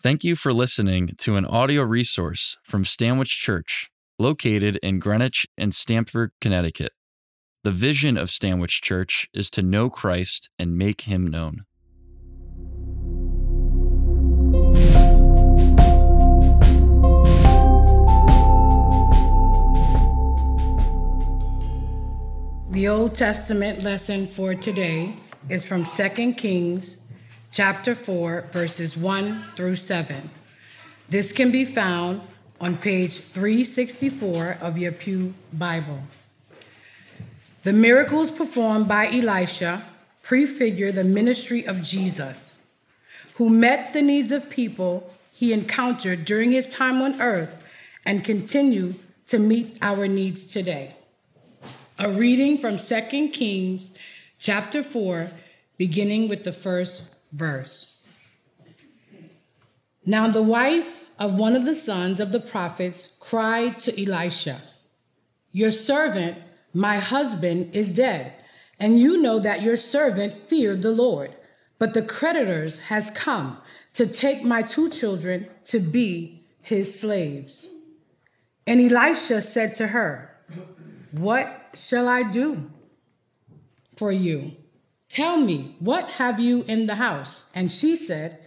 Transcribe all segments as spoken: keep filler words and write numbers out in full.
Thank you for listening to an audio resource from Stanwich Church, located in Greenwich and Stamford, Connecticut. The vision of Stanwich Church is to know Christ and make him known. The Old Testament lesson for today is from Second Kings chapter four, verses one through seven. This can be found on page three sixty-four of your Pew Bible. The miracles performed by Elisha prefigure the ministry of Jesus, who met the needs of people he encountered during his time on earth and continue to meet our needs today. A reading from Second Kings chapter four, beginning with the first verse. Now the wife of one of the sons of the prophets cried to Elisha, "Your servant, my husband, is dead, and you know that your servant feared the Lord, but the creditors has come to take my two children to be his slaves." And Elisha said to her, "What shall I do for you? Tell me, what have you in the house?" And she said,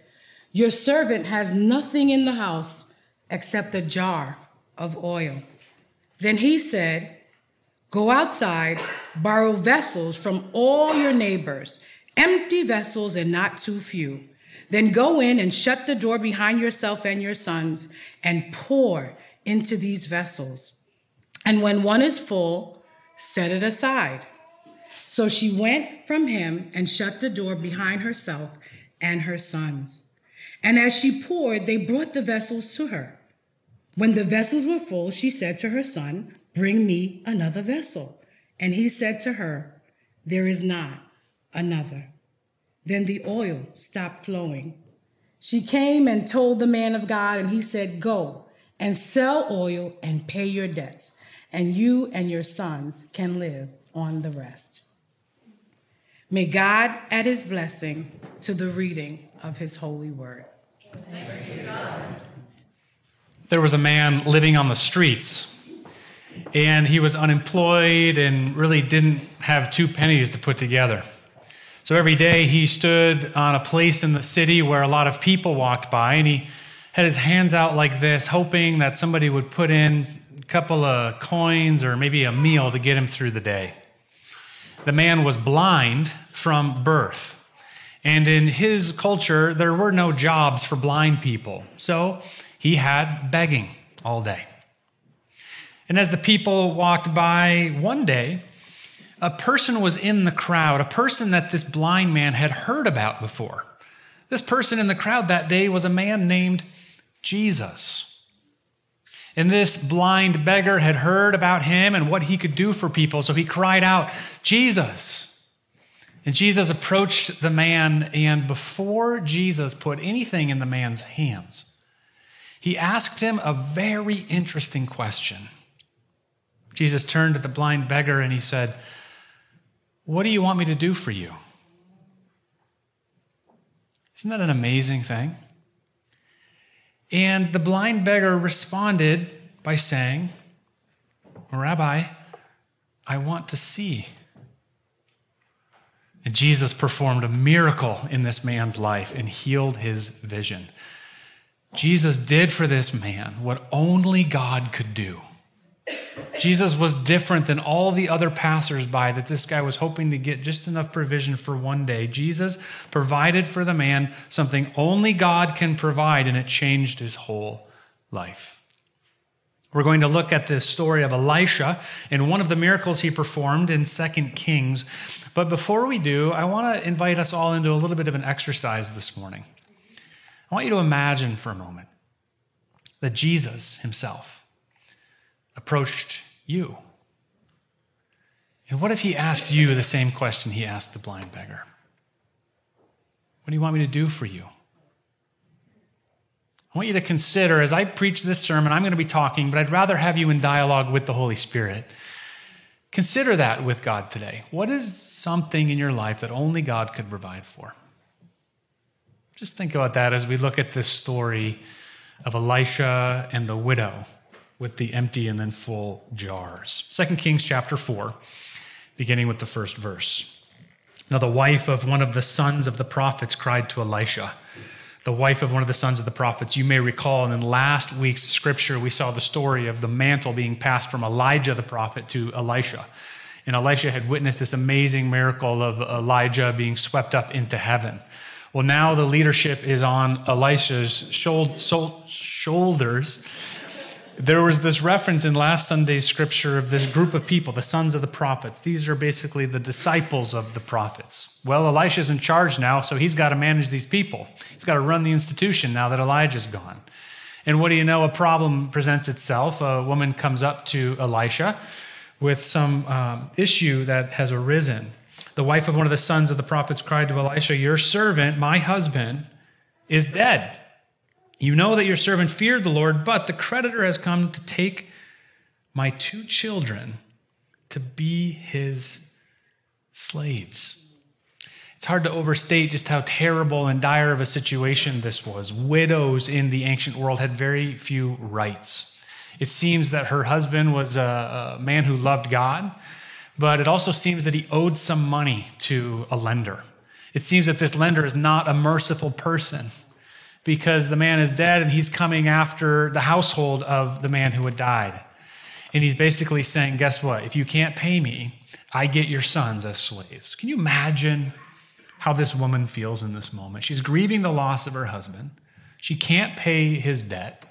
"Your servant has nothing in the house except a jar of oil." Then he said, "Go outside, borrow vessels from all your neighbors, empty vessels and not too few. Then go in and shut the door behind yourself and your sons and pour into these vessels. And when one is full, set it aside." So she went from him and shut the door behind herself and her sons. And as she poured, they brought the vessels to her. When the vessels were full, she said to her son, "Bring me another vessel." And he said to her, "There is not another." Then the oil stopped flowing. She came and told the man of God, and he said, "Go and sell oil and pay your debts, and you and your sons can live on the rest." May God add his blessing to the reading of his holy word. There was a man living on the streets, and he was unemployed and really didn't have two pennies to put together. So every day he stood on a place in the city where a lot of people walked by, and he had his hands out like this, hoping that somebody would put in a couple of coins or maybe a meal to get him through the day. The man was blind from birth. And in his culture, there were no jobs for blind people. So he had begging all day. And as the people walked by one day, a person was in the crowd, a person that this blind man had heard about before. This person in the crowd that day was a man named Jesus. And this blind beggar had heard about him and what he could do for people, so he cried out, "Jesus." And Jesus approached the man, and before Jesus put anything in the man's hands, he asked him a very interesting question. Jesus turned to the blind beggar and he said, "What do you want me to do for you?" Isn't that an amazing thing? And the blind beggar responded by saying, "Rabbi, I want to see." And Jesus performed a miracle in this man's life and healed his vision. Jesus did for this man what only God could do. Jesus was different than all the other passersby that this guy was hoping to get just enough provision for one day. Jesus provided for the man something only God can provide, and it changed his whole life. We're going to look at this story of Elisha and one of the miracles he performed in Second Kings. But before we do, I want to invite us all into a little bit of an exercise this morning. I want you to imagine for a moment that Jesus himself approached you. And what if he asked you the same question he asked the blind beggar? What do you want me to do for you? I want you to consider, as I preach this sermon, I'm going to be talking, but I'd rather have you in dialogue with the Holy Spirit. Consider that with God today. What is something in your life that only God could provide for? Just think about that as we look at this story of Elisha and the widow with the empty and then full jars. Second Kings chapter four, beginning with the first verse. Now the wife of one of the sons of the prophets cried to Elisha, the wife of one of the sons of the prophets. You may recall in last week's scripture, we saw the story of the mantle being passed from Elijah the prophet to Elisha. And Elisha had witnessed this amazing miracle of Elijah being swept up into heaven. Well, now the leadership is on Elisha's shoulders. There was this reference in last Sunday's scripture of this group of people, the sons of the prophets. These are basically the disciples of the prophets. Well, Elisha's in charge now, so he's got to manage these people. He's got to run the institution now that Elijah's gone. And what do you know? A problem presents itself. A woman comes up to Elisha with some um, issue that has arisen. The wife of one of the sons of the prophets cried to Elisha, your servant, my husband, is dead. You know that your servant feared the Lord, but the creditor has come to take my two children to be his slaves. It's hard to overstate just how terrible and dire of a situation this was. Widows in the ancient world had very few rights. It seems that her husband was a man who loved God, but it also seems that he owed some money to a lender. It seems that this lender is not a merciful person, because the man is dead and he's coming after the household of the man who had died. And he's basically saying, guess what? If you can't pay me, I get your sons as slaves. Can you imagine how this woman feels in this moment? She's grieving the loss of her husband. She can't pay his debt.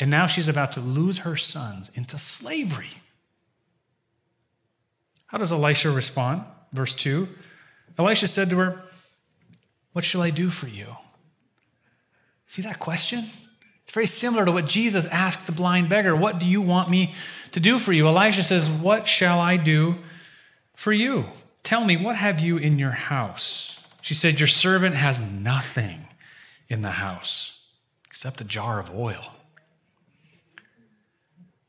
And now she's about to lose her sons into slavery. How does Elisha respond? Verse two, Elisha said to her, what shall I do for you? See that question? It's very similar to what Jesus asked the blind beggar. What do you want me to do for you? Elisha says, what shall I do for you? Tell me, what have you in your house? She said, your servant has nothing in the house except a jar of oil.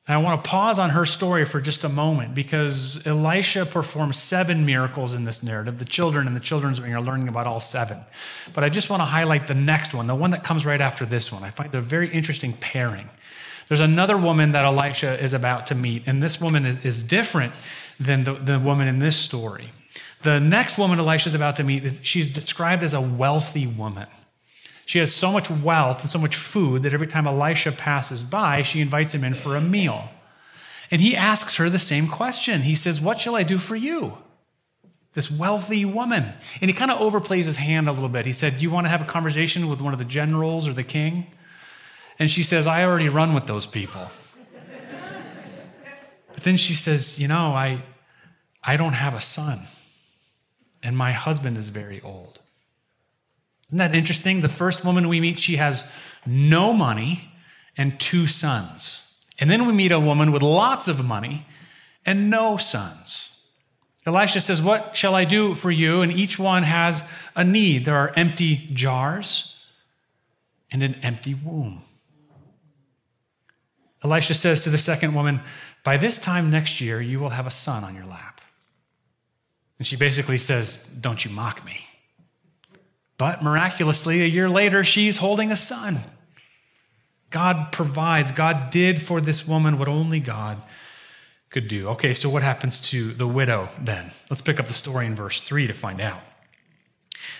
And I want to pause on her story for just a moment, because Elisha performs seven miracles in this narrative. The children and the children's wing are learning about all seven. But I just want to highlight the next one, the one that comes right after this one. I find it a very interesting pairing. There's another woman that Elisha is about to meet, and this woman is different than the, the woman in this story. The next woman Elisha is about to meet, she's described as a wealthy woman. She has so much wealth and so much food that every time Elisha passes by, she invites him in for a meal. And he asks her the same question. He says, what shall I do for you? This wealthy woman. And he kind of overplays his hand a little bit. He said, do you want to have a conversation with one of the generals or the king? And she says, I already run with those people. But then she says, you know, I, I don't have a son, and my husband is very old. Isn't that interesting? The first woman we meet, she has no money and two sons. And then we meet a woman with lots of money and no sons. Elisha says, what shall I do for you? And each one has a need. There are empty jars and an empty womb. Elisha says to the second woman, by this time next year, you will have a son on your lap. And she basically says, don't you mock me. But miraculously, a year later, she's holding a son. God provides. God did for this woman what only God could do. Okay, so what happens to the widow then? Let's pick up the story in verse three to find out.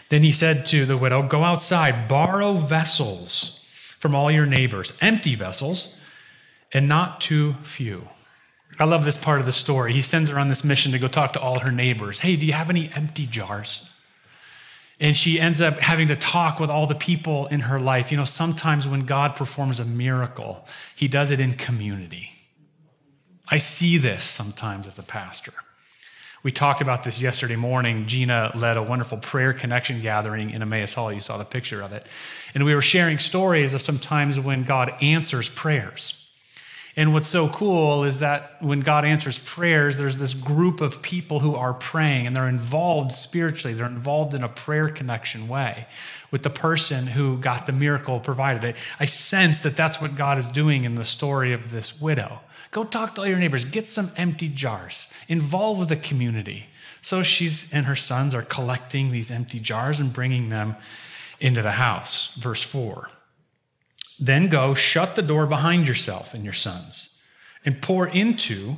Then he said to the widow, go outside, borrow vessels from all your neighbors, empty vessels, and not too few. I love this part of the story. He sends her on this mission to go talk to all her neighbors. Hey, do you have any empty jars? And she ends up having to talk with all the people in her life. You know, sometimes when God performs a miracle, he does it in community. I see this sometimes as a pastor. We talked about this yesterday morning. Gina led a wonderful prayer connection gathering in Emmaus Hall. You saw the picture of it. And we were sharing stories of sometimes when God answers prayers. And what's so cool is that when God answers prayers, there's this group of people who are praying, and they're involved spiritually. They're involved in a prayer connection way with the person who got the miracle provided. I sense that that's what God is doing in the story of this widow. Go talk to all your neighbors. Get some empty jars. Involve the community. So she's and her sons are collecting these empty jars and bringing them into the house. Verse four. Then go, shut the door behind yourself and your sons, and pour into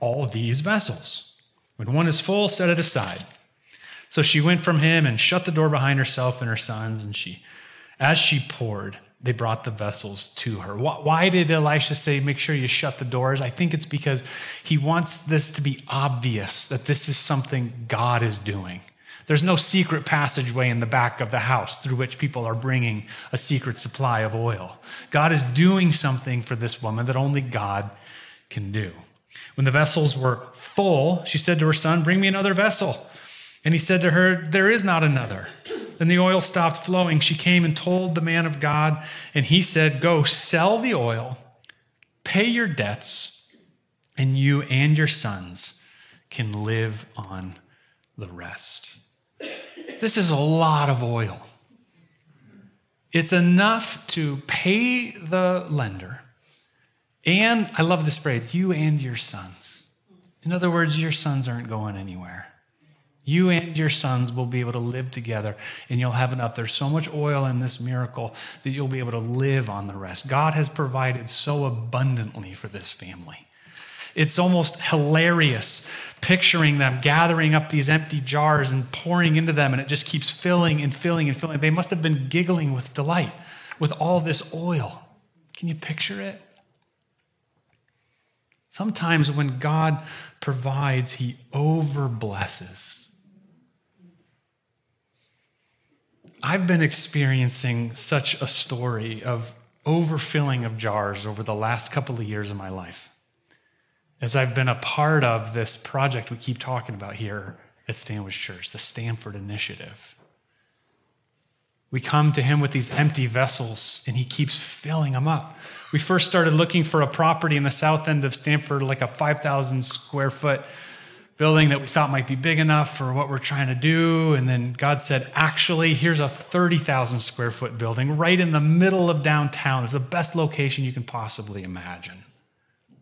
all these vessels. When one is full, set it aside. So she went from him and shut the door behind herself and her sons, and she, as she poured, they brought the vessels to her. Why did Elisha say, make sure you shut the doors? I think it's because he wants this to be obvious, that this is something God is doing. There's no secret passageway in the back of the house through which people are bringing a secret supply of oil. God is doing something for this woman that only God can do. When the vessels were full, she said to her son, bring me another vessel. And he said to her, there is not another. Then the oil stopped flowing. She came and told the man of God, and he said, go sell the oil, pay your debts, and you and your sons can live on the rest. This is a lot of oil. It's enough to pay the lender. And I love this phrase, you and your sons. In other words, your sons aren't going anywhere. You and your sons will be able to live together, and you'll have enough. There's so much oil in this miracle that you'll be able to live on the rest. God has provided so abundantly for this family. It's almost hilarious picturing them gathering up these empty jars and pouring into them, and it just keeps filling and filling and filling. They must have been giggling with delight with all this oil. Can you picture it? Sometimes when God provides, he overblesses. I've been experiencing such a story of overfilling of jars over the last couple of years of my life, as I've been a part of this project we keep talking about here at Stanwich Church, the Stamford Initiative. We come to him with these empty vessels, and he keeps filling them up. We first started looking for a property in the south end of Stamford, like a five thousand square foot building that we thought might be big enough for what we're trying to do. And then God said, actually, here's a thirty thousand square foot building right in the middle of downtown. It's the best location you can possibly imagine.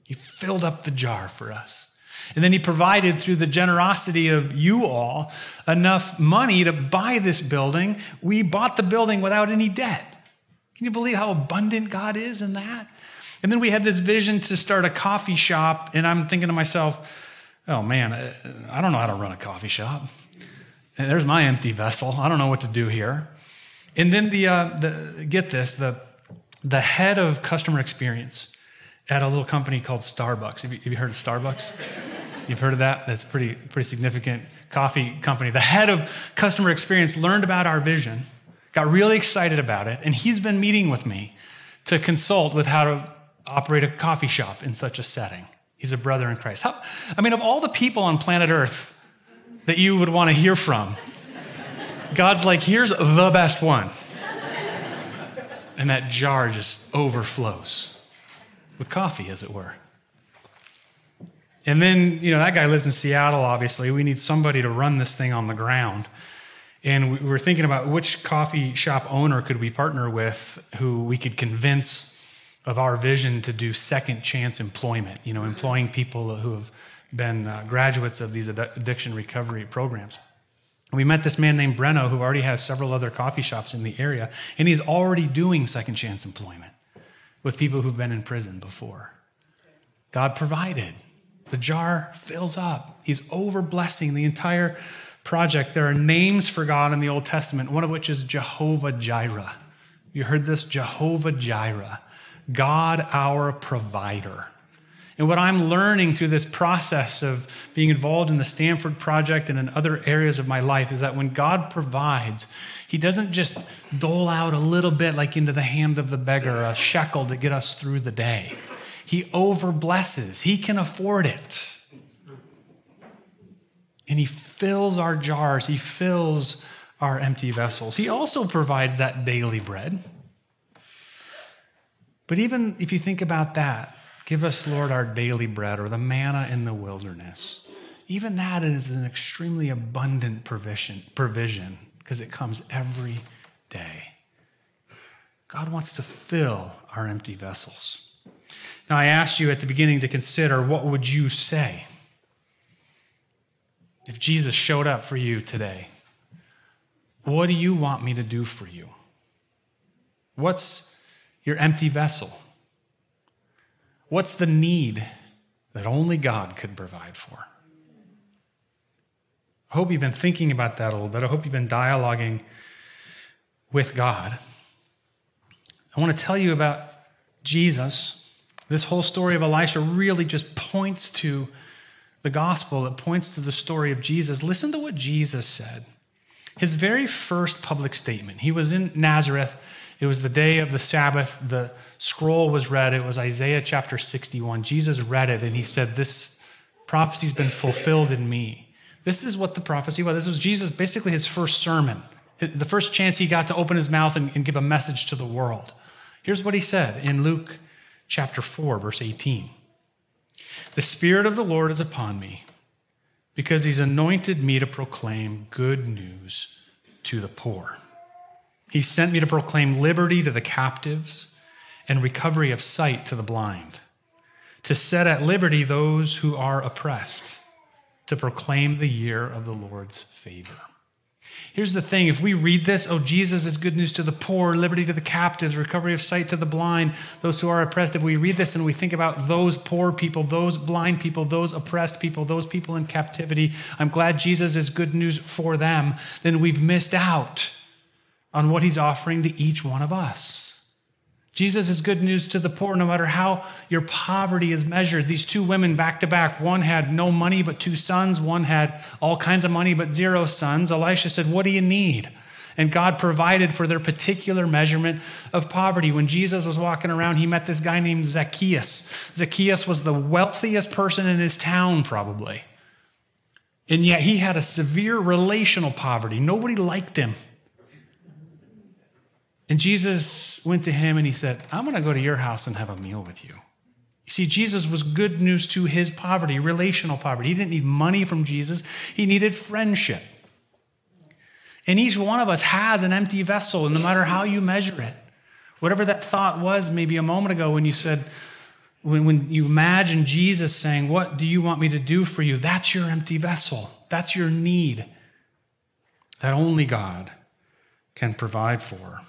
He filled up the jar for us. And then he provided, through the generosity of you all, enough money to buy this building. We bought the building without any debt. Can you believe how abundant God is in that? And then we had this vision to start a coffee shop, and I'm thinking to myself, oh man, I don't know how to run a coffee shop. And there's my empty vessel. I don't know what to do here. And then the, uh, the get this, the, the head of customer experience at a little company called Starbucks. Have you, have you heard of Starbucks? You've heard of that? That's a pretty, pretty significant coffee company. The head of customer experience learned about our vision, got really excited about it, and he's been meeting with me to consult with how to operate a coffee shop in such a setting. He's a brother in Christ. How, I mean, of all the people on planet Earth that you would want to hear from, God's like, here's the best one. And that jar just overflows with coffee, as it were. And then, you know, that guy lives in Seattle, obviously. We need somebody to run this thing on the ground. And we were thinking about which coffee shop owner could we partner with who we could convince of our vision to do second chance employment, you know, employing people who have been uh, graduates of these addiction recovery programs. And we met this man named Brenno, who already has several other coffee shops in the area, and he's already doing second chance employment with people who've been in prison before. God provided. The jar fills up. He's overblessing the entire project. There are names for God in the Old Testament, one of which is Jehovah Jireh. You heard this? Jehovah Jireh, God our provider. And what I'm learning through this process of being involved in the Stanford Project and in other areas of my life is that when God provides, he doesn't just dole out a little bit like into the hand of the beggar, a shekel to get us through the day. He overblesses. He can afford it. And he fills our jars. He fills our empty vessels. He also provides that daily bread. But even if you think about that, give us, Lord, our daily bread, or the manna in the wilderness. Even that is an extremely abundant provision, provision, because it comes every day. God wants to fill our empty vessels. Now, I asked you at the beginning to consider, what would you say if Jesus showed up for you today? What do you want me to do for you? What's your empty vessel? What's the need that only God could provide for? I hope you've been thinking about that a little bit. I hope you've been dialoguing with God. I want to tell you about Jesus. This whole story of Elisha really just points to the gospel. It points to the story of Jesus. Listen to what Jesus said. His very first public statement. He was in Nazareth. It was the day of the Sabbath. The scroll was read. It was Isaiah chapter sixty-one. Jesus read it and he said, this prophecy's been fulfilled in me. This is what the prophecy was. This was Jesus, basically his first sermon, the first chance he got to open his mouth and, and give a message to the world. Here's what he said in Luke chapter four, verse eighteen. The Spirit of the Lord is upon me because he's anointed me to proclaim good news to the poor. He sent me to proclaim liberty to the captives and recovery of sight to the blind, to set at liberty those who are oppressed, to proclaim the year of the Lord's favor. Here's the thing. If we read this, oh, Jesus is good news to the poor, liberty to the captives, recovery of sight to the blind, those who are oppressed. If we read this and we think about those poor people, those blind people, those oppressed people, those people in captivity, I'm glad Jesus is good news for them, then we've missed out on what he's offering to each one of us. Jesus is good news to the poor, no matter how your poverty is measured. These two women back to back, one had no money but two sons, one had all kinds of money but zero sons. Elisha said, what do you need? And God provided for their particular measurement of poverty. When Jesus was walking around, he met this guy named Zacchaeus. Zacchaeus was the wealthiest person in his town, probably. And yet he had a severe relational poverty. Nobody liked him. And Jesus went to him and he said, I'm going to go to your house and have a meal with you. You see, Jesus was good news to his poverty, relational poverty. He didn't need money from Jesus. He needed friendship. And each one of us has an empty vessel, and no matter how you measure it, whatever that thought was maybe a moment ago when you said, when, when you imagine Jesus saying, what do you want me to do for you? That's your empty vessel. That's your need that only God can provide for.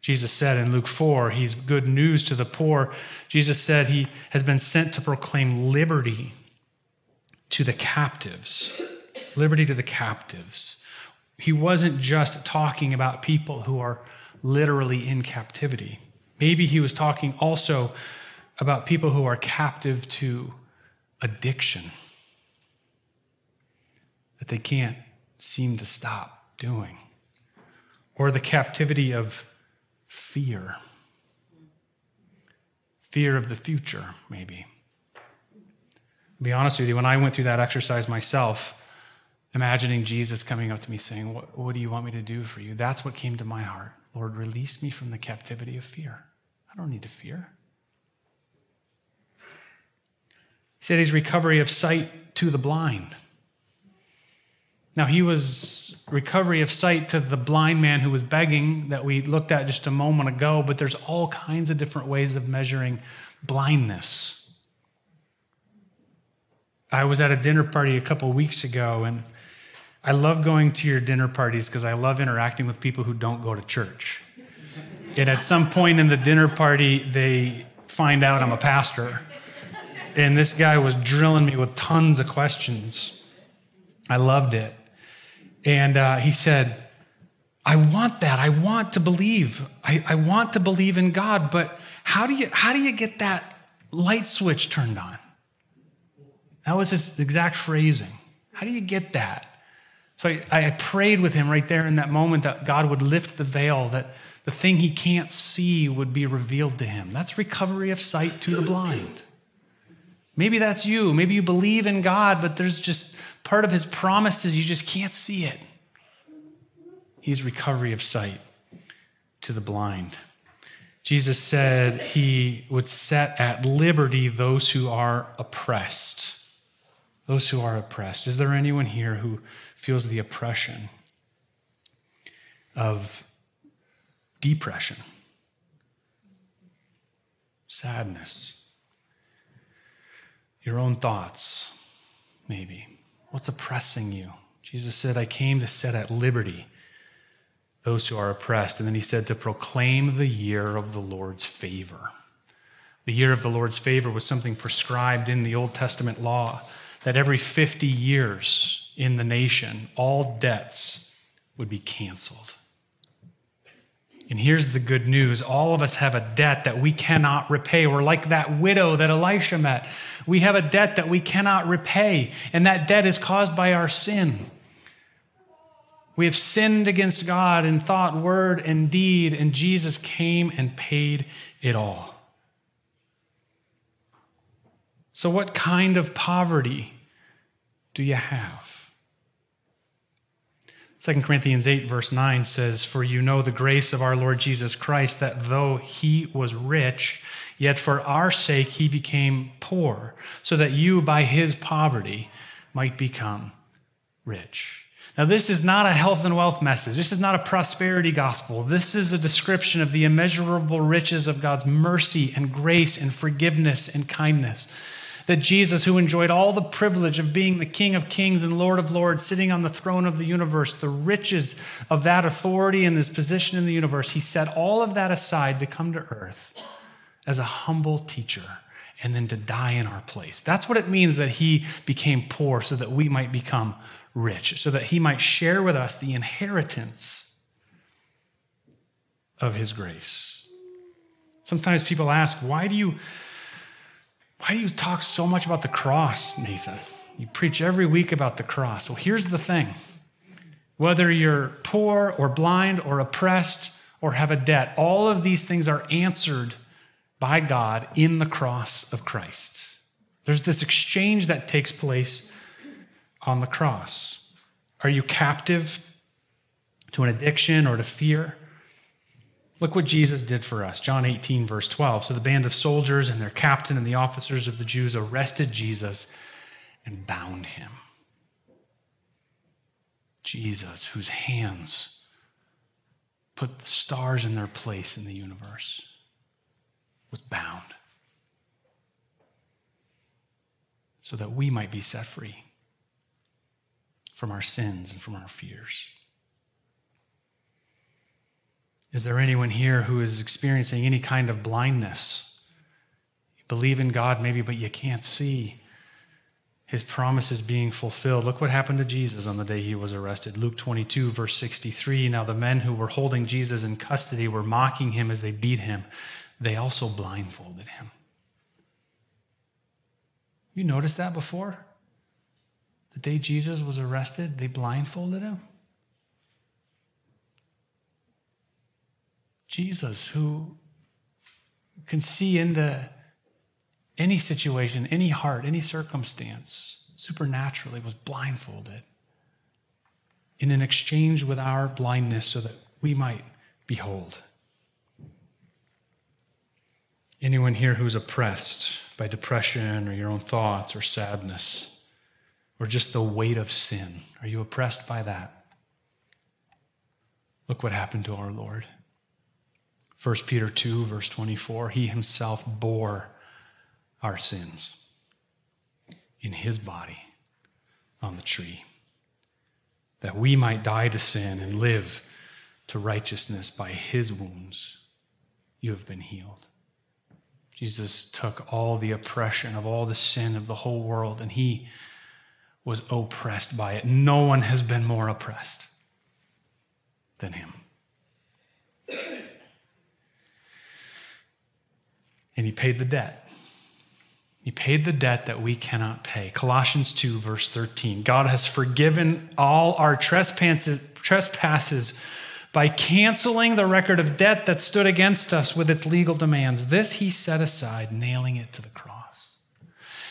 Jesus said in Luke four, he's good news to the poor. Jesus said he has been sent to proclaim liberty to the captives. Liberty to the captives. He wasn't just talking about people who are literally in captivity. Maybe he was talking also about people who are captive to addiction, that they can't seem to stop doing, or the captivity of fear. Fear of the future, maybe. I'll be honest with you, when I went through that exercise myself, imagining Jesus coming up to me saying, what, what do you want me to do for you? That's what came to my heart. Lord, release me from the captivity of fear. I don't need to fear. He said he's recovery of sight to the blind. Now, he was recovery of sight to the blind man who was begging that we looked at just a moment ago, but there's all kinds of different ways of measuring blindness. I was at a dinner party a couple weeks ago, and I love going to your dinner parties because I love interacting with people who don't go to church. And at some point in the dinner party, they find out I'm a pastor. And this guy was drilling me with tons of questions. I loved it. And uh, he said, I want that. I want to believe. I, I want to believe in God, but how do you how do you get that light switch turned on? That was his exact phrasing. How do you get that? So I, I prayed with him right there in that moment that God would lift the veil, that the thing he can't see would be revealed to him. That's recovery of sight to the blind. Maybe that's you. Maybe you believe in God, but there's just part of his promises, you just can't see it. He's recovery of sight to the blind. Jesus said he would set at liberty those who are oppressed. Those who are oppressed. Is there anyone here who feels the oppression of depression, sadness, your own thoughts, maybe? What's oppressing you? Jesus said, I came to set at liberty those who are oppressed. And then he said to proclaim the year of the Lord's favor. The year of the Lord's favor was something prescribed in the Old Testament law, that every fifty years in the nation, all debts would be canceled. And here's the good news. All of us have a debt that we cannot repay. We're like that widow that Elisha met. We have a debt that we cannot repay, and that debt is caused by our sin. We have sinned against God in thought, word, and deed, and Jesus came and paid it all. So what kind of poverty do you have? Second Corinthians eight, verse nine says, "For you know the grace of our Lord Jesus Christ, that though he was rich, yet for our sake he became poor, so that you by his poverty might become rich." Now, this is not a health and wealth message. This is not a prosperity gospel. This is a description of the immeasurable riches of God's mercy and grace and forgiveness and kindness. That Jesus, who enjoyed all the privilege of being the King of Kings and Lord of Lords, sitting on the throne of the universe, the riches of that authority and his position in the universe, he set all of that aside to come to earth as a humble teacher and then to die in our place. That's what it means that he became poor, so that we might become rich, so that he might share with us the inheritance of his grace. Sometimes people ask, why do you why do you talk so much about the cross, Nathan? You preach every week about the cross. Well, here's the thing. Whether you're poor or blind or oppressed or have a debt, all of these things are answered by God in the cross of Christ. There's this exchange that takes place on the cross. Are you captive to an addiction or to fear? Look what Jesus did for us. John eighteen, verse twelve. So the band of soldiers and their captain and the officers of the Jews arrested Jesus and bound him. Jesus, whose hands put the stars in their place in the universe, was bound so that we might be set free from our sins and from our fears. Is there anyone here who is experiencing any kind of blindness? You believe in God maybe, but you can't see his promises being fulfilled. Look what happened to Jesus on the day he was arrested. Luke twenty-two, verse sixty-three, now the men who were holding Jesus in custody were mocking him as they beat him. They also blindfolded him. You noticed that before? The day Jesus was arrested, they blindfolded him. Jesus, who can see into any situation, any heart, any circumstance, supernaturally was blindfolded in an exchange with our blindness so that we might behold. Anyone here who's oppressed by depression or your own thoughts or sadness, or just the weight of sin? Are you oppressed by that? Look what happened to our Lord. First Peter two, verse twenty-four, he himself bore our sins in his body on the tree, that we might die to sin and live to righteousness. By his wounds you have been healed. Jesus took all the oppression of all the sin of the whole world, and he was oppressed by it. No one has been more oppressed than him. And he paid the debt. He paid the debt that we cannot pay. Colossians two, verse thirteen. God has forgiven all our trespasses, trespasses by canceling the record of debt that stood against us with its legal demands. This he set aside, nailing it to the cross.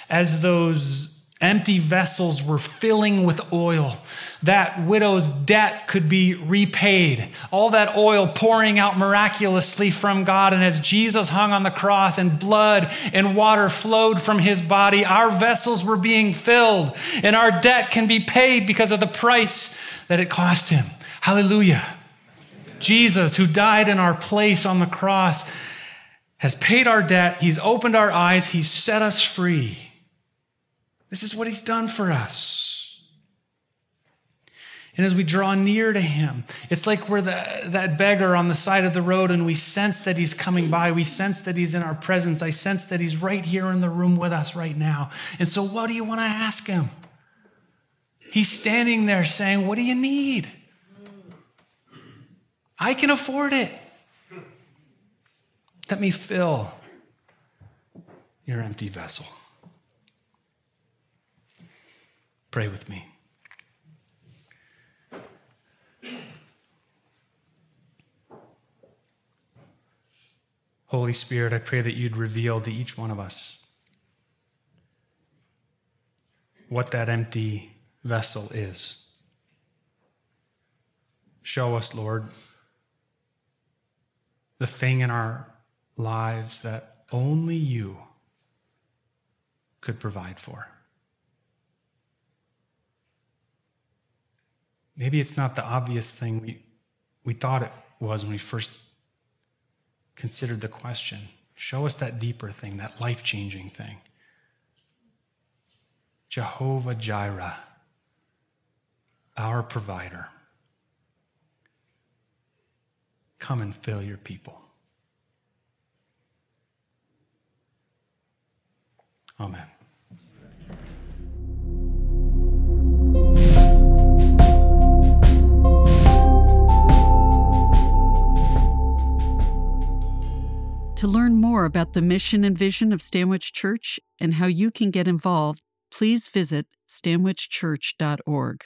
As those empty vessels were filling with oil, that widow's debt could be repaid. All that oil pouring out miraculously from God. And as Jesus hung on the cross and blood and water flowed from his body, our vessels were being filled and our debt can be paid because of the price that it cost him. Hallelujah. Jesus, who died in our place on the cross, has paid our debt. He's opened our eyes. He's set us free. This is what he's done for us. And as we draw near to him, it's like we're the, that beggar on the side of the road and we sense that he's coming by. We sense that he's in our presence. I sense that he's right here in the room with us right now. And so what do you want to ask him? He's standing there saying, what do you need? I can afford it. Let me fill your empty vessel. Pray with me. Holy Spirit, I pray that you'd reveal to each one of us what that empty vessel is. Show us, Lord, the thing in our lives that only you could provide for. Maybe it's not the obvious thing we, we thought it was when we first considered the question. Show us that deeper thing, that life-changing thing. Jehovah Jireh, our provider. Come and fill your people. Amen. To learn more about the mission and vision of Stanwich Church and how you can get involved, please visit stanwich church dot org.